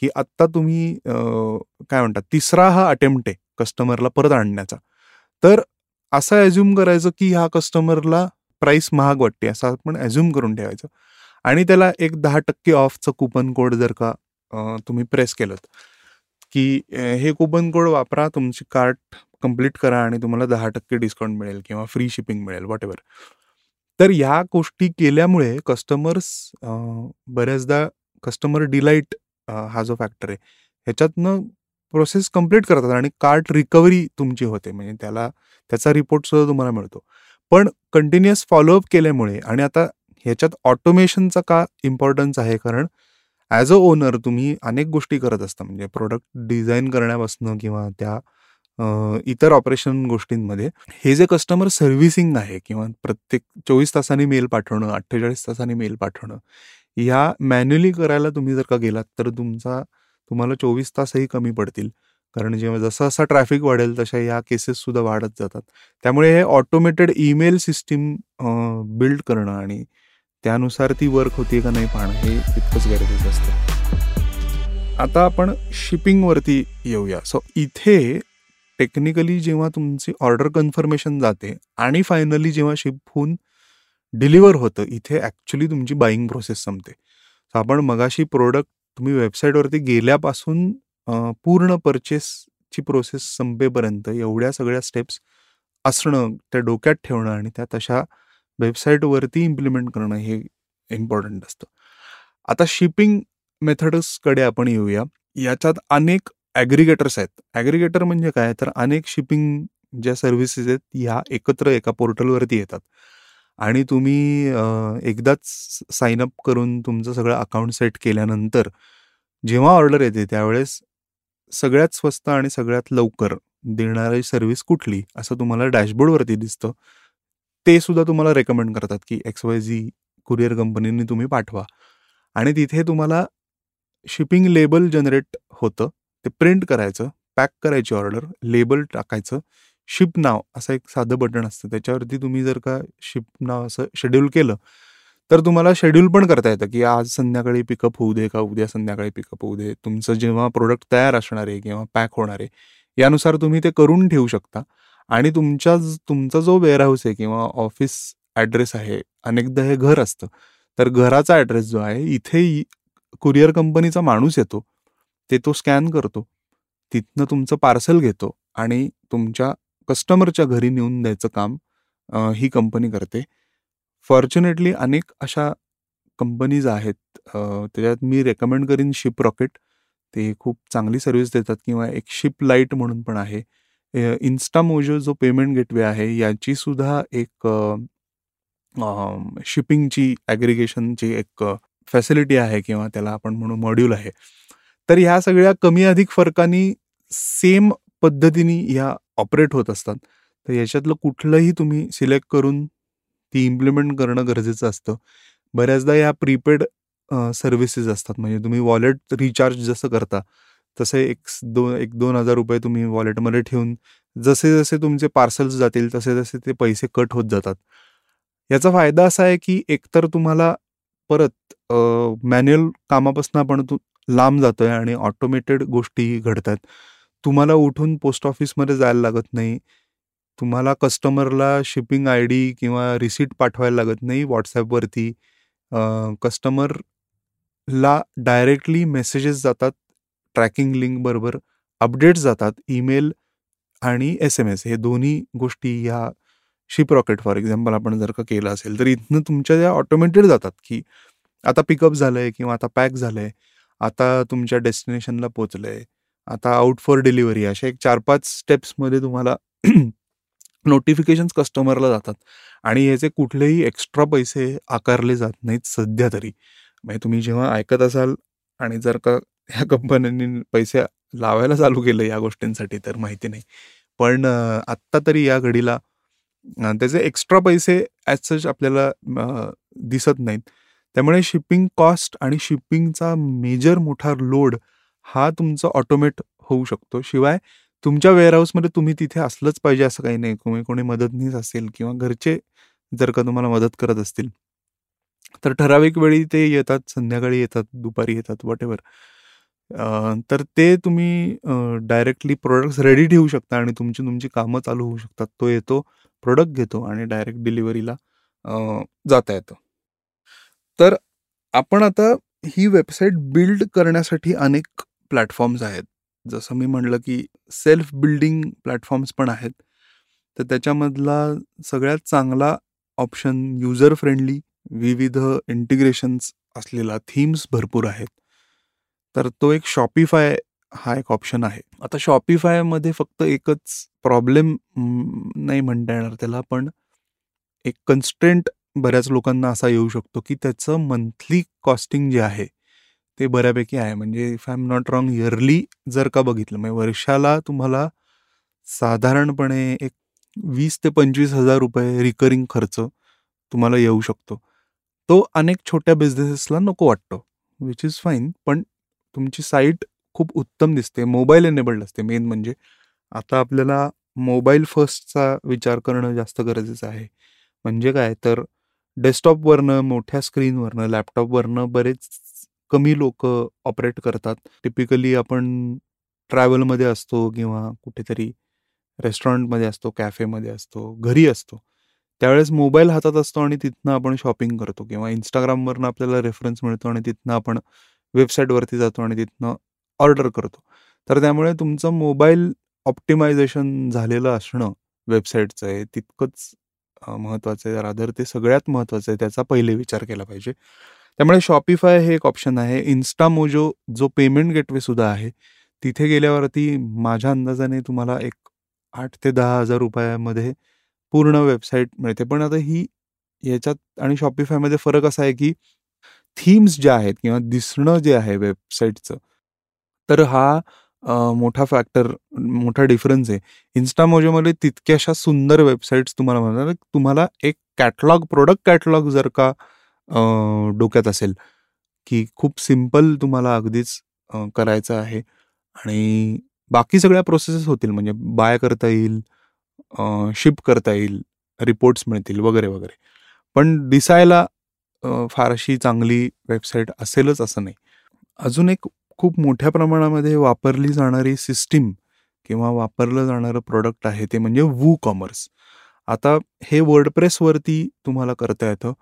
की आत्ता तुम्ही काय म्हणतात 3रा हा अटेम्प्ट आहे कस्टमरला परत आणण्याचा, तर असं ॲज्युम करायचं की ह्या कस्टमरला प्राईस महाग वाटते असं आपण ॲज्युम करून ठेवायचं आणि त्याला एक 10% ऑफचं कुपन कोड जर का तुम्ही प्रेस केलं की हे कुपन कोड वापरा, तुमची कार्ट कंप्लीट करा आणि तुम्हाला 10% डिस्काउंट मिळेल किंवा फ्री शिपिंग मिळेल वॉटेवर. तर ह्या गोष्टी केल्यामुळे कस्टमर्स बऱ्याचदा कस्टमर डिलाईट हा जो फॅक्टर आहे ह्याच्यातनं प्रोसेस कंप्लीट करतात आणि कार्ट रिकव्हरी तुमची होते, म्हणजे त्याचा रिपोर्टसुद्धा तुम्हाला मिळतो. पण कंटिन्युअस फॉलोअप केल्यामुळे, आणि आता ह्याच्यात ऑटोमेशनचा का इम्पॉर्टन्स आहे कारण ॲज अ ओनर तुम्ही अनेक गोष्टी करत असता, म्हणजे प्रोडक्ट डिझाईन करण्यापासून किंवा त्या इतर ऑपरेशन गोष्टींमध्ये हे जे कस्टमर सर्व्हिसिंग आहे किंवा प्रत्येक 24 तासांनी मेल पाठवणं, 48 तासांनी मेल पाठवणं, ह्या मॅन्युअली करायला तुम्ही जर का गेलात तर तुम्हाला 24 तासही कमी पडतील, कारण जेव्हा जसं जसा ट्रॅफिक वाढेल तशा ह्या केसेससुद्धा वाढत जातात. त्यामुळे हे ऑटोमेटेड ईमेल सिस्टीम बिल्ड करणं आणि त्यानुसार ती वर्क होते का नाही पाहणं हे तितकंच गरजेचं असतं. आता आपण शिपिंगवरती येऊया. सो इथे टेक्निकली जेव्हा तुमची ऑर्डर कन्फर्मेशन जाते आणि फायनली जेव्हा शिप होऊन डिलिव्हर होतं इथे ॲक्च्युली तुमची बाईंग प्रोसेस संपते. सो आपण मगाशी प्रोडक्ट तुम्ही वेबसाईटवरती गेल्यापासून पूर्ण परचेसची प्रोसेस संपेपर्यंत एवढ्या सगळ्या स्टेप्स असणं, त्या डोक्यात ठेवणं आणि त्या तशा वेबसाईटवरती इम्प्लिमेंट करणं हे इम्पॉर्टंट असतं. आता शिपिंग मेथड्सकडे आपण येऊया. याच्यात अनेक ॲग्रिगेटर्स आहेत. ॲग्रिगेटर म्हणजे काय तर अनेक शिपिंग ज्या सर्व्हिसेस आहेत ह्या एकत्र एका पोर्टलवरती येतात आणि तुम्ही एकदाच साईनअप करून तुमचं सगळं अकाउंट सेट केल्यानंतर जेव्हा ऑर्डर येते त्यावेळेस सगळ्यात स्वस्त आणि सगळ्यात लवकर देणारी सर्व्हिस कुठली असं तुम्हाला डॅशबोर्डवरती दिसतं. ते सुद्धा तुम्हाला रेकमेंड करतात की XYZ कुरिअर कंपनीने तुम्ही पाठवा आणि तिथे तुम्हाला शिपिंग लेबल जनरेट होतं, ते प्रिंट करायचं, पॅक करायची ऑर्डर, लेबल टाकायचं, शिप नाव असं एक साधं बटन असतं त्याच्यावरती तुम्ही जर का शिप नाव असं शेड्यूल केलं तर तुम्हाला शेड्यूल पण करता येतं की आज संध्याकाळी पिकअप होऊ दे का उद्या संध्याकाळी पिकअप होऊ दे. तुमचं जेव्हा प्रोडक्ट तयार असणार आहे किंवा पॅक होणार आहे यानुसार तुम्ही ते करून ठेवू शकता आणि तुमचा जो वेअरहाऊस आहे किंवा ऑफिस ॲड्रेस आहे, अनेकदा हे घर असतं, तर घराचा ॲड्रेस जो आहे इथे कुरिअर कंपनीचा माणूस येतो, तो स्कॅन करतो, तिथनं तुमचं पार्सल घेतो आणि तुमच्या कस्टमरच्या घरी नेऊन द्यायचं काम ही कंपनी करते. फॉर्च्युनेटली अनेक अशा कंपनीज आहेत, त्याच्यात मी रेकमेंड करीन शिप रॉकेट, ते खूप चांगली सर्व्हिस देतात, किंवा एक शिप लाईट म्हणून पण आहे, इन्स्टामोजो जो पेमेंट गेटवे आहे याची सुद्धा एक शिपिंगची ॲग्रिगेशनची एक फॅसिलिटी आहे किंवा त्याला आपण म्हणू मॉड्यूल आहे. तर ह्या सगळ्या कमी अधिक फरकांनी सेम पद्धतीने ह्या ऑपरेट होत असतात. तर याच्यातलं कुठलंही तुम्ही सिलेक्ट करून ती इम्प्लिमेंट करणं गरजेचं असतं. बऱ्याचदा या प्रीपेड सर्व्हिसेस असतात, म्हणजे तुम्ही वॉलेट रिचार्ज जसं करता तसे ₹1-2,000 तुम्ही वॉलेटमध्ये ठेवून जसे जसे तुमचे पार्सल्स जातील तसे तसे ते पैसे कट होत जातात. याचा फायदा असा आहे की एकतर तुम्हाला परत मॅन्युअल कामापासून आपण लांब जातो आहे आणि ऑटोमेटेड गोष्टी घडतात. तुम्हाला उठून पोस्ट ऑफिसमध्ये जायला लागत नाही, तुम्हाला कस्टमरला शिपिंग ID किंवा रिसिट पाठवायला लागत नाही, व्हॉट्सॲपवरती कस्टमरला डायरेक्टली मेसेजेस जातात, ट्रॅकिंग लिंकबरोबर अपडेट्स जातात, ईमेल आणि SMS हे दोन्ही गोष्टी ह्या शिप्रॉकेट फॉर एक्झाम्पल आपण जर का केलं असेल तर इथनं तुमच्या ज्या ऑटोमेटेड जातात की आता पिकअप झालं आहे किंवा आता पॅक झालं आहे, आता तुमच्या डेस्टिनेशनला पोचलं आहे, आता आउट फॉर डिलिव्हरी, अशा एक 4-5 स्टेप्समध्ये तुम्हाला नोटिफिकेशन्स कस्टमरला जातात आणि याचे कुठलेही एक्स्ट्रा पैसे आकारले जात नाहीत सध्या तरी. म्हणजे तुम्ही जेव्हा ऐकत असाल आणि जर का ह्या कंपन्यांनी पैसे लावायला चालू केलं या गोष्टींसाठी तर माहिती नाही, पण आत्ता तरी या घडीला त्याचे एक्स्ट्रा पैसे ॲज सच आपल्याला दिसत नाहीत. त्यामुळे शिपिंग कॉस्ट आणि शिपिंगचा मेजर मोठा लोड हा तुमचा ऑटोमेट होऊ शकतो. शिवाय तुमच्या वेअरहाऊसमध्ये तुम्ही तिथे असलंच पाहिजे असं काही नाही, तुम्ही कोणी मदतनीस असेल किंवा घरचे जर का तुम्हाला मदत करत असतील तर ठराविक वेळी ते येतात, संध्याकाळी येतात, दुपारी येतात, वॉटेवर. तर ते तुम्ही डायरेक्टली प्रोडक्ट्स रेडी ठेवू शकता आणि तुमची कामं चालू होऊ शकतात. तो येतो, प्रोडक्ट घेतो आणि डायरेक्ट डिलिव्हरीला जाता येतं. तर आपण आता ही वेबसाईट बिल्ड करण्यासाठी अनेक प्लॅटफॉर्म्स आहेत. जसं मी म्हटलं की सेल्फ बिल्डिंग प्लॅटफॉर्म्स पण आहेत. तर त्याच्यामधला सगळ्यात चांगला ऑप्शन युजर फ्रेंडली, विविध इंटिग्रेशन्स असलेला, थीम्स भरपूर आहेत, तर तो एक शॉपिफाय हा एक ऑप्शन आहे. आता शॉपिफायमध्ये फक्त एकच प्रॉब्लेम नाही म्हणता येणार त्याला, पण एक कन्स्ट्रेंट बऱ्याच लोकांना असा येऊ शकतो की त्याचं मंथली कॉस्टिंग जे आहे ते बऱ्यापैकी आहे. म्हणजे if I am not wrong yearly जर का बघितलं म्हणजे वर्षाला तुम्हाला साधारणपणे एक ₹20,000 ते ₹25,000 रिकरिंग खर्च तुम्हाला येऊ शकतो. तो अनेक छोट्या बिझनेसेसला नको वाटतो, विच इज फाईन, पण तुमची साईट खूप उत्तम दिसते, मोबाईल एनेबल्ड असते. मेन म्हणजे आता आपल्याला मोबाईल फर्स्टचा विचार करणं जास्त गरजेचं आहे. म्हणजे काय तर डेस्कटॉपवरनं, मोठ्या स्क्रीनवरनं, लॅपटॉपवरनं बरेच कमी लोक ऑपरेट करतात. टिपिकली आपण ट्रॅव्हलमध्ये असतो किंवा कुठेतरी रेस्टॉरंटमध्ये असतो, कॅफेमध्ये असतो, घरी असतो, त्यावेळेस मोबाईल हातात असतो आणि तिथनं आपण शॉपिंग करतो किंवा इंस्टाग्रामवरनं आपल्याला रेफरन्स मिळतो आणि तिथनं आपण वेबसाईटवरती जातो आणि तिथनं ऑर्डर करतो. तर त्यामुळे तुमचं मोबाईल ऑप्टिमायझेशन झालेलं असणं वेबसाईटचं आहे तितकंच महत्त्वाचं आहे, रादर ते सगळ्यात महत्त्वाचं आहे, त्याचा पहिले विचार केला पाहिजे. त्यामुळे शॉपिफाय हे एक ऑप्शन आहे. इन्स्टामोजो जो पेमेंट गेटवे सुद्धा आहे, तिथे गेल्यावरती माझ्या अंदाजाने तुम्हाला एक ₹8,000 ते ₹10,000 पूर्ण वेबसाईट मिळते. पण आता ही याच्यात आणि शॉपिफायमध्ये फरक असा आहे की थीम्स ज्या आहेत किंवा दिसणं जे आहे वेबसाईटचं, तर हा मोठा फॅक्टर, मोठा डिफरन्स आहे. इन्स्टामोजोमध्ये तितक्याशा सुंदर वेबसाईट्स तुम्हाला मिळणार. तुम्हाला एक कॅटलॉग, प्रोडक्ट कॅटलॉग जर का डोक्यात असेल की खूप सिम्पल तुम्हाला अगदीच करायचं आहे आणि बाकी सगळ्या प्रोसेसेस होतील, म्हणजे बाय करता येईल, शिप करता येईल, रिपोर्ट्स मिळतील वगैरे वगैरे, पण दिसायला फारशी चांगली वेबसाईट असेलच असं नाही. अजून एक खूप मोठ्या प्रमाणामध्ये वापरली जाणारी सिस्टीम किंवा वापरलं जाणारं प्रोडक्ट आहे ते म्हणजे WooCommerce. आता हे वर्डप्रेसवरती तुम्हाला करता येतं.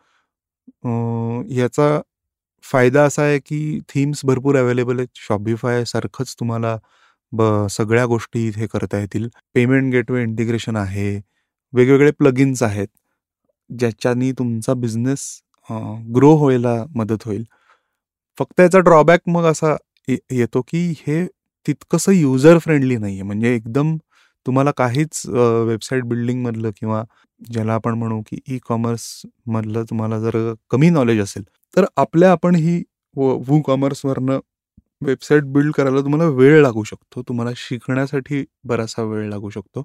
याचा फायदा असा आहे की थीम्स भरपूर अवेलेबल आहेत, शॉपिफायसारखंच तुम्हाला सगळ्या गोष्टी इथे करता येतील. पेमेंट गेटवे इंटिग्रेशन आहे, वेगवेगळे प्लगइन्स आहेत ज्याच्यानी तुमचा बिझनेस ग्रो व्हायला मदत होईल. फक्त याचा ड्रॉबॅक मग असा येतो की हे तितकंसं युजर फ्रेंडली नाही आहे. म्हणजे एकदम तुम्हाला काहीच वेबसाईट बिल्डिंगमधलं किंवा ज्याला आपण म्हणू की ई कॉमर्समधलं तुम्हाला जर कमी नॉलेज असेल तर आपण ही वू कॉमर्सवरनं वेबसाईट बिल्ड करायला तुम्हाला वेळ लागू शकतो, तुम्हाला शिकण्यासाठी बरासा वेळ लागू शकतो.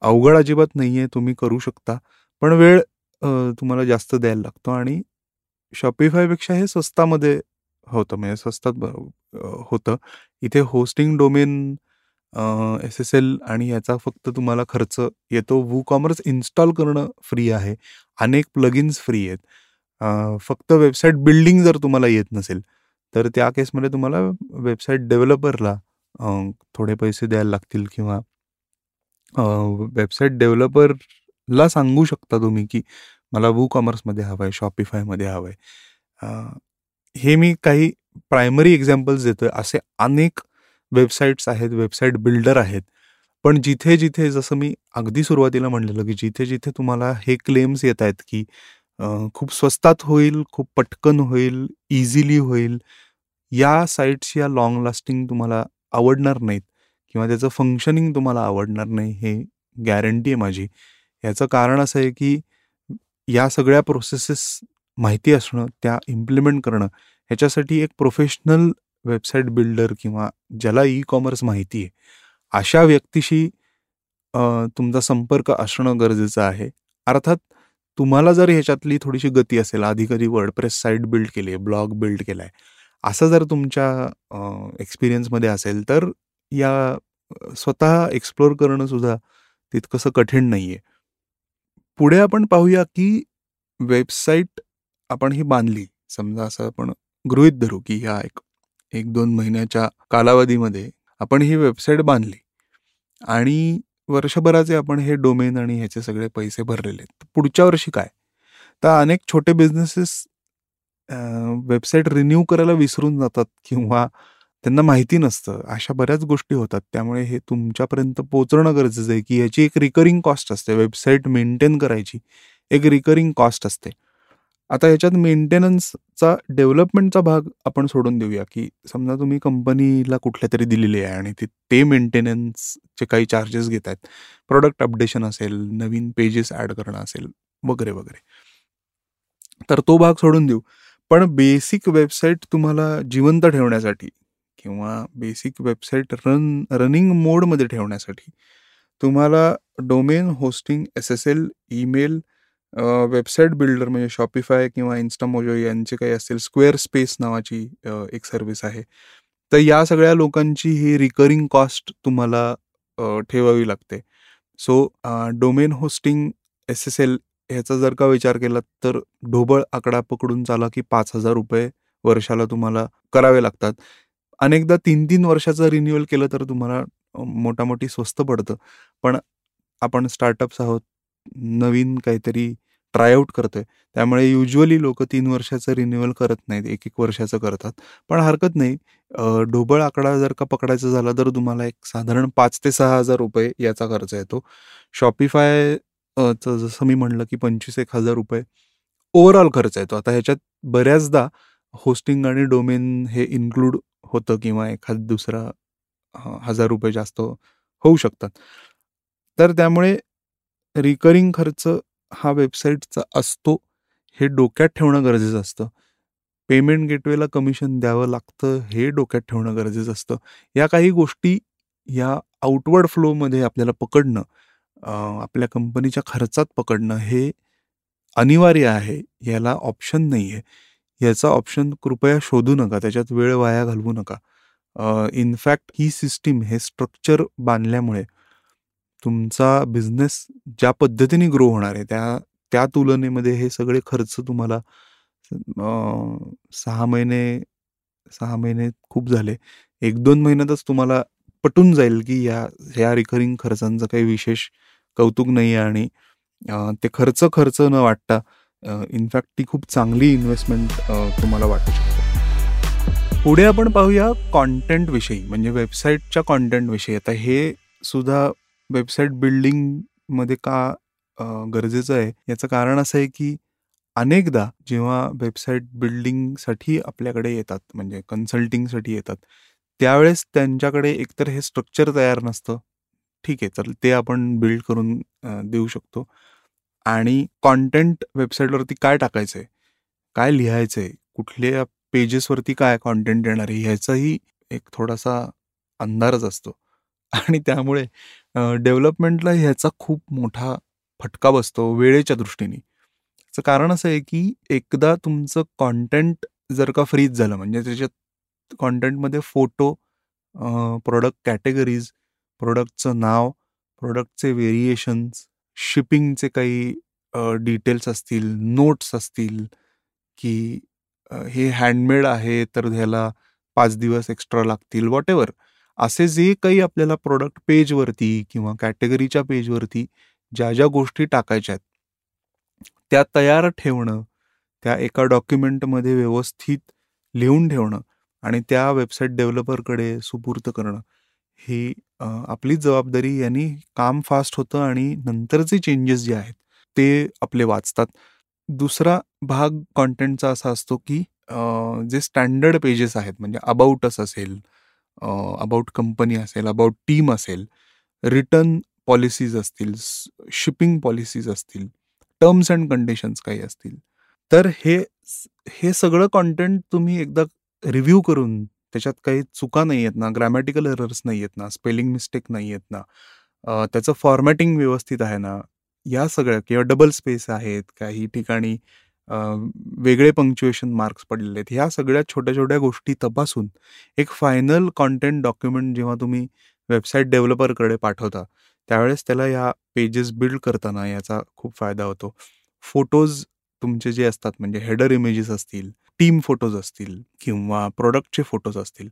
अवघड अजिबात नाही आहे, तुम्ही करू शकता, पण वेळ तुम्हाला जास्त द्यायला लागतो. आणि शॉपिफायपेक्षा हे स्वस्तामध्ये होतं, म्हणजे स्वस्तात होतं. इथे होस्टिंग डोमेन SSL आणि याचा फक्त तुम्हाला खर्च येतो. WooCommerce इन्स्टॉल करणं फ्री आहे, अनेक प्लगिन्स फ्री आहेत. फक्त वेबसाईट बिल्डिंग जर तुम्हाला येत नसेल तर त्या केसमध्ये तुम्हाला वेबसाईट डेव्हलपरला थोडे पैसे द्यायला लागतील, किंवा वेबसाईट डेव्हलपरला सांगू शकता तुम्ही की मला WooCommerceमध्ये हवं आहे, शॉपिफायमध्ये हवं आहे. हे मी काही प्रायमरी एक्झाम्पल्स देतो. असे अनेक वेबसाईट्स आहेत, वेबसाईट बिल्डर आहेत, पण जिथे जिथे जसं मी अगदी सुरुवातीला म्हणलेलं की जिथे जिथे तुम्हाला हे क्लेम्स येत आहेत की खूप स्वस्तात होईल, खूप पटकन होईल, इझिली होईल, या साईट्स या लॉंग लास्टिंग तुम्हाला आवडणार नाहीत किंवा त्याचं फंक्शनिंग तुम्हाला आवडणार नाही, हे गॅरंटी आहे माझी. याचं कारण असं आहे की या सगळ्या प्रोसेसेस माहिती असणं, त्या इम्प्लिमेंट करणं, ह्याच्यासाठी एक प्रोफेशनल वेबसाईट बिल्डर किंवा ज्याला ई कॉमर्स माहिती आहे अशा व्यक्तीशी तुमचा संपर्क असणं गरजेचं आहे. अर्थात तुम्हाला जर ह्याच्यातली थोडीशी गती असेल, आधी कधी वर्डप्रेस साईट बिल्ड केली, ब्लॉग बिल्ड केला आहे, असं जर तुमच्या एक्सपिरियन्समध्ये असेल तर या स्वतः एक्सप्लोअर करणं सुद्धा तितकंसं कठीण नाही आहे. पुढे आपण पाहूया की वेबसाईट आपण ही बांधली, समजा असं आपण गृहीत धरू की ह्या 1-2 महिन्याच्या कालावधीमध्ये आपण ही वेबसाईट बांधली आणि वर्षभराचे आपण हे डोमेन आणि ह्याचे सगळे पैसे भरलेले आहेत. पुढच्या वर्षी काय, तर अनेक छोटे बिझनेसेस वेबसाईट रिन्यू करायला विसरून जातात किंवा त्यांना माहिती नसतं, अशा बऱ्याच गोष्टी होतात. त्यामुळे हे तुमच्यापर्यंत पोहोचणं गरजेचं आहे की ह्याची एक रिकरिंग कॉस्ट असते. वेबसाईट मेंटेन करायची एक रिकरिंग कॉस्ट असते. आता याच्यात मेंटेनन्सचा, डेव्हलपमेंटचा भाग आपण सोडून देऊया की समजा तुम्ही कंपनीला कुठल्या तरी दिलेली आहे आणि ते मेंटेनन्सचे काही चार्जेस घेत आहेत, प्रोडक्ट अपडेशन असेल, नवीन पेजेस ॲड करणं असेल वगैरे वगैरे, तर तो भाग सोडून देऊ. पण बेसिक वेबसाईट तुम्हाला जिवंत ठेवण्यासाठी किंवा बेसिक वेबसाईट रनिंग मोडमध्ये ठेवण्यासाठी तुम्हाला domain, hosting, SSL, email, website builder म्हणजे शॉपिफाय किंवा इन्स्टामोजो यांचे काही असतील, स्क्वेअर स्पेस नावाची एक सर्व्हिस आहे, तर या सगळ्या लोकांची ही रिकरिंग कॉस्ट तुम्हाला ठेवावी लागते. सो डोमेन, होस्टिंग, SSL ह्याचा जर का विचार केला तर ढोबळ आकडा पकडून चाला की 5,000 रुपये वर्षाला तुम्हाला करावे लागतात. अनेकदा 3-3 वर्षाचं रिन्युअल केलं तर तुम्हाला मोठी स्वस्त पडतं, पण आपण स्टार्टअप्स आहोत, नवीन काहीतरी ट्रायआउट करतोय, त्यामुळे युज्युअली लोक 3 वर्षाचं रिन्युअल करत नाहीत, 1-1 वर्षाचं करतात. पण हरकत नाही, ढोबळ आकडा जर का पकडायचा झाला तर तुम्हाला एक साधारण 5,000 ते 6,000 रुपये याचा खर्च येतो. शॉपिफायचं जसं मी म्हणलं की 25,000-1,000 रुपये ओव्हरऑल खर्च येतो. आता ह्याच्यात बऱ्याचदा होस्टिंग आणि डोमेन हे इन्क्लूड होतं किंवा एखादा दुसरा 1,000 रुपये जास्त होऊ शकतात. तर त्यामुळे रिकरिंग खर्च हा वेबसाईटचा असतो, हे डोक्यात ठेवणं गरजेचं असतं. पेमेंट गेटवेला कमिशन द्यावं लागतं, हे डोक्यात ठेवणं गरजेचं असतं. या काही गोष्टी या आउटवर्ड फ्लोमध्ये आपल्याला पकडणं, आपल्या कंपनीच्या खर्चात पकडणं हे अनिवार्य आहे, याला ऑप्शन नाही आहे. याचा ऑप्शन कृपया शोधू नका, त्याच्यात वेळ वाया घालवू नका. इनफॅक्ट ही सिस्टीम, हे स्ट्रक्चर बांधल्यामुळे तुमचा बिझनेस ज्या पद्धतीने ग्रो होणार आहे त्या तुलनेमध्ये हे सगळे खर्च तुम्हाला 6 महिने खूप झाले, 1-2 महिन्यातच तुम्हाला पटून जाईल की ह्या रिकरिंग खर्चांचं काही विशेष कौतुक नाही आहे आणि ते खर्च न वाटता इनफॅक्ट ती खूप चांगली इन्व्हेस्टमेंट तुम्हाला वाटू शकते. पुढे आपण पाहूया कॉन्टेंटविषयी, म्हणजे वेबसाईटच्या कॉन्टेंटविषयी. आता हे सुद्धा वेबसाईट बिल्डिंगमध्ये का गरजेचं आहे, याचं कारण असं आहे की अनेकदा जेव्हा वेबसाईट बिल्डिंगसाठी आपल्याकडे येतात, म्हणजे कन्सल्टिंगसाठी येतात, त्यावेळेस त्यांच्याकडे एकतर हे स्ट्रक्चर तयार नसतं, ठीक आहे, तर ते आपण बिल्ड करून देऊ शकतो. आणि कॉन्टेंट वेबसाईटवरती काय टाकायचं आहे, काय लिहायचं आहे, कुठल्या पेजेसवरती काय कॉन्टेंट येणार आहे, ह्याचाही एक थोडासा अंधारच असतो. आणि त्यामुळे डेव्हलपमेंटला ह्याचा खूप मोठा फटका बसतो वेळेच्या दृष्टीने. त्याचं कारण असं आहे की एकदा तुमचं कॉन्टेंट जर का फ्रीज झालं, म्हणजे त्याच्यात कॉन्टेंटमध्ये फोटो, प्रोडक्ट कॅटेगरीज, प्रोडक्टचं नाव, प्रोडक्टचे व्हेरिएशन्स, शिपिंगचे काही डिटेल्स असतील, नोट्स असतील की हे हँडमेड आहे तर ह्याला 5 दिवस एक्स्ट्रा लागतील, वॉटेवर, असे जे काही आपल्याला प्रोडक्ट पेजवरती किंवा कॅटेगरीच्या पेजवरती ज्या ज्या गोष्टी टाकायच्या आहेत त्या तयार ठेवणं, त्या एका डॉक्युमेंटमध्ये व्यवस्थित लिहून ठेवणं आणि त्या वेबसाईट डेव्हलपरकडे सुपूर्त करणं ही आपली जबाबदारी. यांनी काम फास्ट होतं आणि नंतरचे चेंजेस जे आहेत ते आपले वाचतात. दुसरा भाग कॉन्टेंटचा असा असतो की जे स्टँडर्ड पेजेस आहेत, म्हणजे अबाउट अस असेल, अबाउट कंपनी असेल, अबाउट टीम असेल, रिटर्न पॉलिसीज असतील, शिपिंग पॉलिसीज असतील, टर्म्स अँड कंडिशन्स काही असतील, तर हे सगळं कॉन्टेंट तुम्ही एकदा रिव्ह्यू करून त्याच्यात काही चुका नाही आहेत ना, ग्रॅमॅटिकल एरर्स नाही आहेत ना, स्पेलिंग मिस्टेक नाही आहेत ना, त्याचं फॉर्मॅटिंग व्यवस्थित आहे ना, या सगळ्या, किंवा डबल स्पेस आहेत, काही ठिकाणी वेगळे पंक्च्युएशन मार्क्स पडलेले आहेत, ह्या सगळ्या छोट्या छोट्या गोष्टी तपासून एक फायनल कॉन्टेंट डॉक्युमेंट जेव्हा तुम्ही वेबसाईट डेव्हलपरकडे पाठवता त्यावेळेस त्याला ह्या पेजेस बिल्ड करताना याचा खूप फायदा होतो. फोटोज तुमचे जे असतात, म्हणजे हेडर इमेजेस असतील, टीम फोटोज असतील किंवा प्रोडक्टचे फोटोज असतील,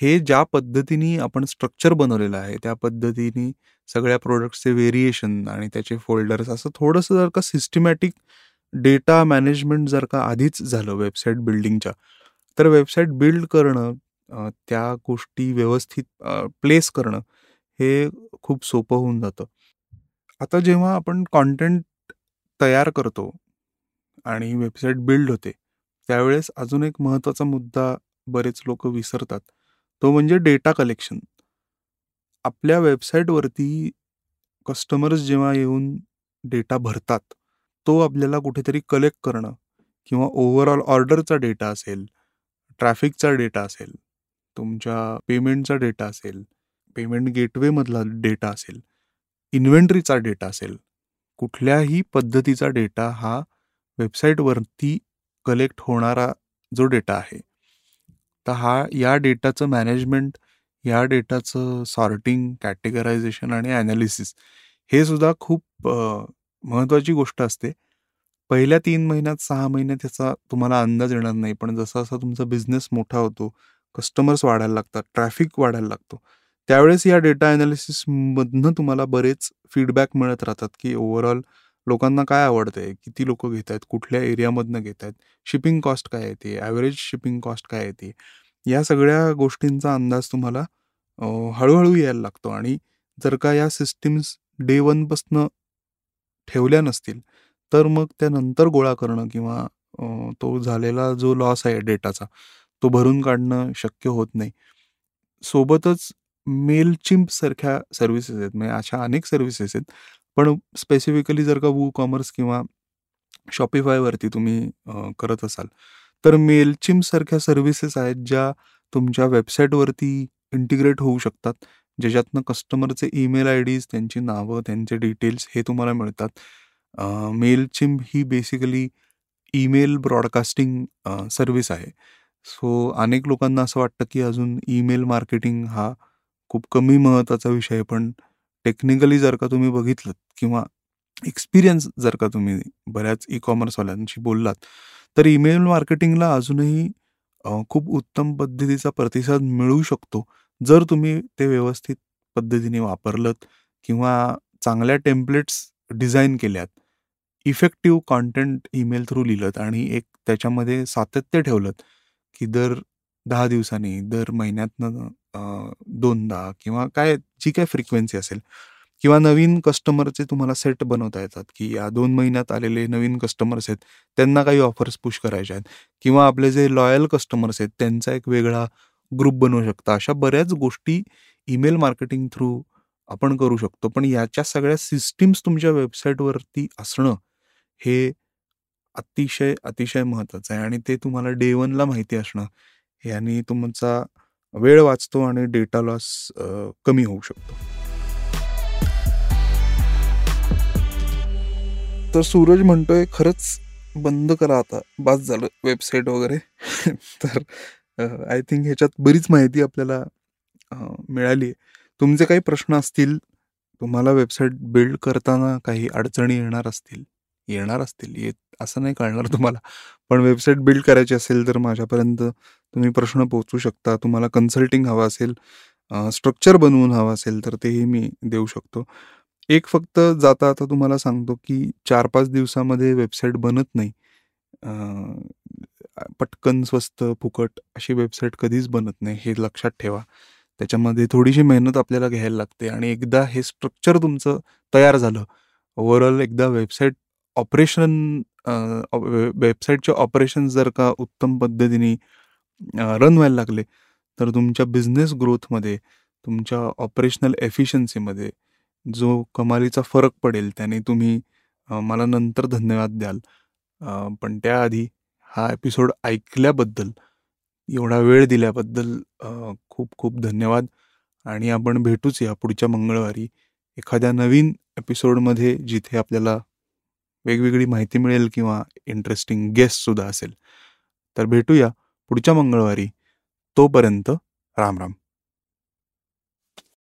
हे ज्या पद्धतीने आपण स्ट्रक्चर बनवलेलं आहे त्या पद्धतीने सगळ्या प्रोडक्ट्सचे व्हेरिएशन आणि त्याचे फोल्डर्स, असं थोडंसं जर का सिस्टमॅटिक डेटा मॅनेजमेंट जर का आधीच झालं वेबसाईट बिल्डिंगच्या, तर वेबसाईट बिल्ड करणं, त्या गोष्टी व्यवस्थित प्लेस करणं हे खूप सोपं होऊन जातं. आता जेव्हा आपण कॉन्टेंट तयार करतो आणि वेबसाईट बिल्ड होते त्यावेळेस अजून एक महत्त्वाचा मुद्दा बरेच लोक विसरतात, तो म्हणजे डेटा कलेक्शन. आपल्या वेबसाईटवरती कस्टमर्स जेव्हा येऊन डेटा भरतात तो आपल्याला कुठेतरी कलेक्ट करणं, किंवा ओव्हरऑल ऑर्डरचा डेटा असेल, ट्रॅफिकचा डेटा असेल, तुमच्या पेमेंटचा डेटा असेल, पेमेंट गेटवेमधला डेटा असेल, इन्व्हेंटरीचा डेटा असेल, कुठल्याही पद्धतीचा डेटा हा वेबसाईटवरती कलेक्ट होणारा जो डेटा आहे, तर हा, या डेटाचं मॅनेजमेंट, या डेटाचं सॉर्टिंग, कॅटेगरायझेशन आणि ॲनालिसिस हे सुद्धा खूप महत्त्वाची गोष्ट असते. पहिल्या 3 महिन्यात 6 महिन्यात त्याचा तुम्हाला अंदाज येणार नाही, पण जसा असा तुमचा बिझनेस मोठा होतो, कस्टमर्स वाढायला लागतात, ट्रॅफिक वाढायला लागतो, त्यावेळेस या डेटा ॲनालिसिसमधनं तुम्हाला बरेच फीडबॅक मिळत राहतात की ओव्हरऑल लोकांना काय आवडतंय, किती लोक घेत आहेत, कुठल्या एरियामधनं घेत आहेत, शिपिंग कॉस्ट काय येते, ॲव्हरेज शिपिंग कॉस्ट काय येते, या सगळ्या गोष्टींचा अंदाज तुम्हाला हळूहळू यायला लागतो. आणि जर का या सिस्टीम्स डे 1 पासून ठेवल्या नसतील तर मग त्यानंतर गोळा करणं किंवा तो झालेला जो लॉस आहे डेटाचा तो भरून काढणं शक्य होत नाही. सोबतच मेलचिंप सारख्या सर्व्हिसेस आहेत, म्हणजे अशा अनेक सर्व्हिसेस आहेत, पण स्पेसिफिकली जर का WooCommerce किंवा शॉपिफायवरती तुम्ही करत असाल तर मेलचिंप सारख्या सर्व्हिसेस आहेत ज्या तुमच्या वेबसाईटवरती इंटिग्रेट होऊ शकतात, ज्याच्यातनं कस्टमरचे ईमेल आयडीज, त्यांची नावं, त्यांचे डिटेल्स हे तुम्हाला मिळतात. मेलचिंप ही बेसिकली ईमेल ब्रॉडकास्टिंग सर्व्हिस आहे. सो अनेक लोकांना असं वाटतं की अजून ईमेल मार्केटिंग हा खूप कमी महत्त्वाचा विषय आहे, पण टेक्निकली जर का तुम्ही बघितलं किंवा एक्सपिरियन्स जर का तुम्ही बऱ्याच ई कॉमर्सवाल्यांशी बोललात तर ईमेल मार्केटिंगला अजूनही खूप उत्तम पद्धतीचा प्रतिसाद मिळू शकतो जर तुम्ही ते व्यवस्थित पद्धतीने वापरलं किंवा चांगल्या टेम्पलेट्स डिझाईन केल्यात, इफेक्टिव्ह कॉन्टेंट ईमेल थ्रू लिहिलं आणि एक त्याच्यामध्ये सातत्य ठेवलं की दर 10 दिवसांनी, दर महिन्यातनं 2दा किंवा काय, जी काय फ्रिक्वेन्सी असेल, किंवा नवीन कस्टमरचे तुम्हाला सेट बनवता येतात की या 2 महिन्यात आलेले नवीन कस्टमर्स आहेत त्यांना काही ऑफर्स पुश करायच्या आहेत, किंवा आपले जे लॉयल कस्टमर्स आहेत त्यांचा एक वेगळा ग्रुप बनवू शकता. अशा बऱ्याच गोष्टी ईमेल मार्केटिंग थ्रू आपण करू शकतो. पण याच्या सगळ्या सिस्टीम्स तुमच्या वेबसाईटवरती असणं हे अतिशय अतिशय महत्त्वाचं आहे आणि ते तुम्हाला डे वनला माहिती असणं याने तुमचा वेळ वाचतो आणि डेटा लॉस कमी होऊ शकतो. तर सूरज म्हणतोय खरंच बंद करा आता, बास झालं वेबसाईट वगैरे. तर आय थिंक ह्याच्यात बरीच माहिती आपल्याला मिळाली. तुमचे काही प्रश्न असतील, तुम्हाला वेबसाईट बिल्ड करताना काही अडचणी येणार असतील असं नाही कळणार तुम्हाला, पण वेबसाईट बिल्ड करायची असेल तर माझ्यापर्यंत तुम्ही प्रश्न पोहोचू शकता. तुम्हाला कन्सल्टिंग हवं असेल, स्ट्रक्चर बनवून हवं असेल तर तेही मी देऊ शकतो. एक फक्त जाता आता तुम्हाला सांगतो की 4-5 दिवसामध्ये वेबसाईट बनत नाही. पटकन, स्वस्त, फुकट अशी वेबसाईट कधीच बनत नाही, हे लक्षात ठेवा. त्याच्यामध्ये थोडीशी मेहनत आपल्याला घ्यायला लागते आणि एकदा हे स्ट्रक्चर तुमचं तयार झालं, ओव्हरऑल एकदा वेबसाईटचे ऑपरेशन जर का उत्तम पद्धतीने रन व्हायला लागले तर तुमच्या बिझनेस ग्रोथमध्ये, तुमच्या ऑपरेशनल एफिशियन्सीमध्ये जो कमालीचा फरक पडेल त्याने तुम्ही मला नंतर धन्यवाद द्याल. पण त्याआधी हा एपिसोड ऐकल्याबद्दल, एवढा वेळ दिल्याबद्दल खूप खूप धन्यवाद. आणि आपण भेटूच या पुढच्या मंगळवारी एखाद्या नवीन एपिसोडमध्ये जिथे आपल्याला वेगवेगळी माहिती मिळेल किंवा इंटरेस्टिंग गेस्टसुद्धा असेल. तर भेटूया पुढच्या मंगळवारी. तोपर्यंत राम राम.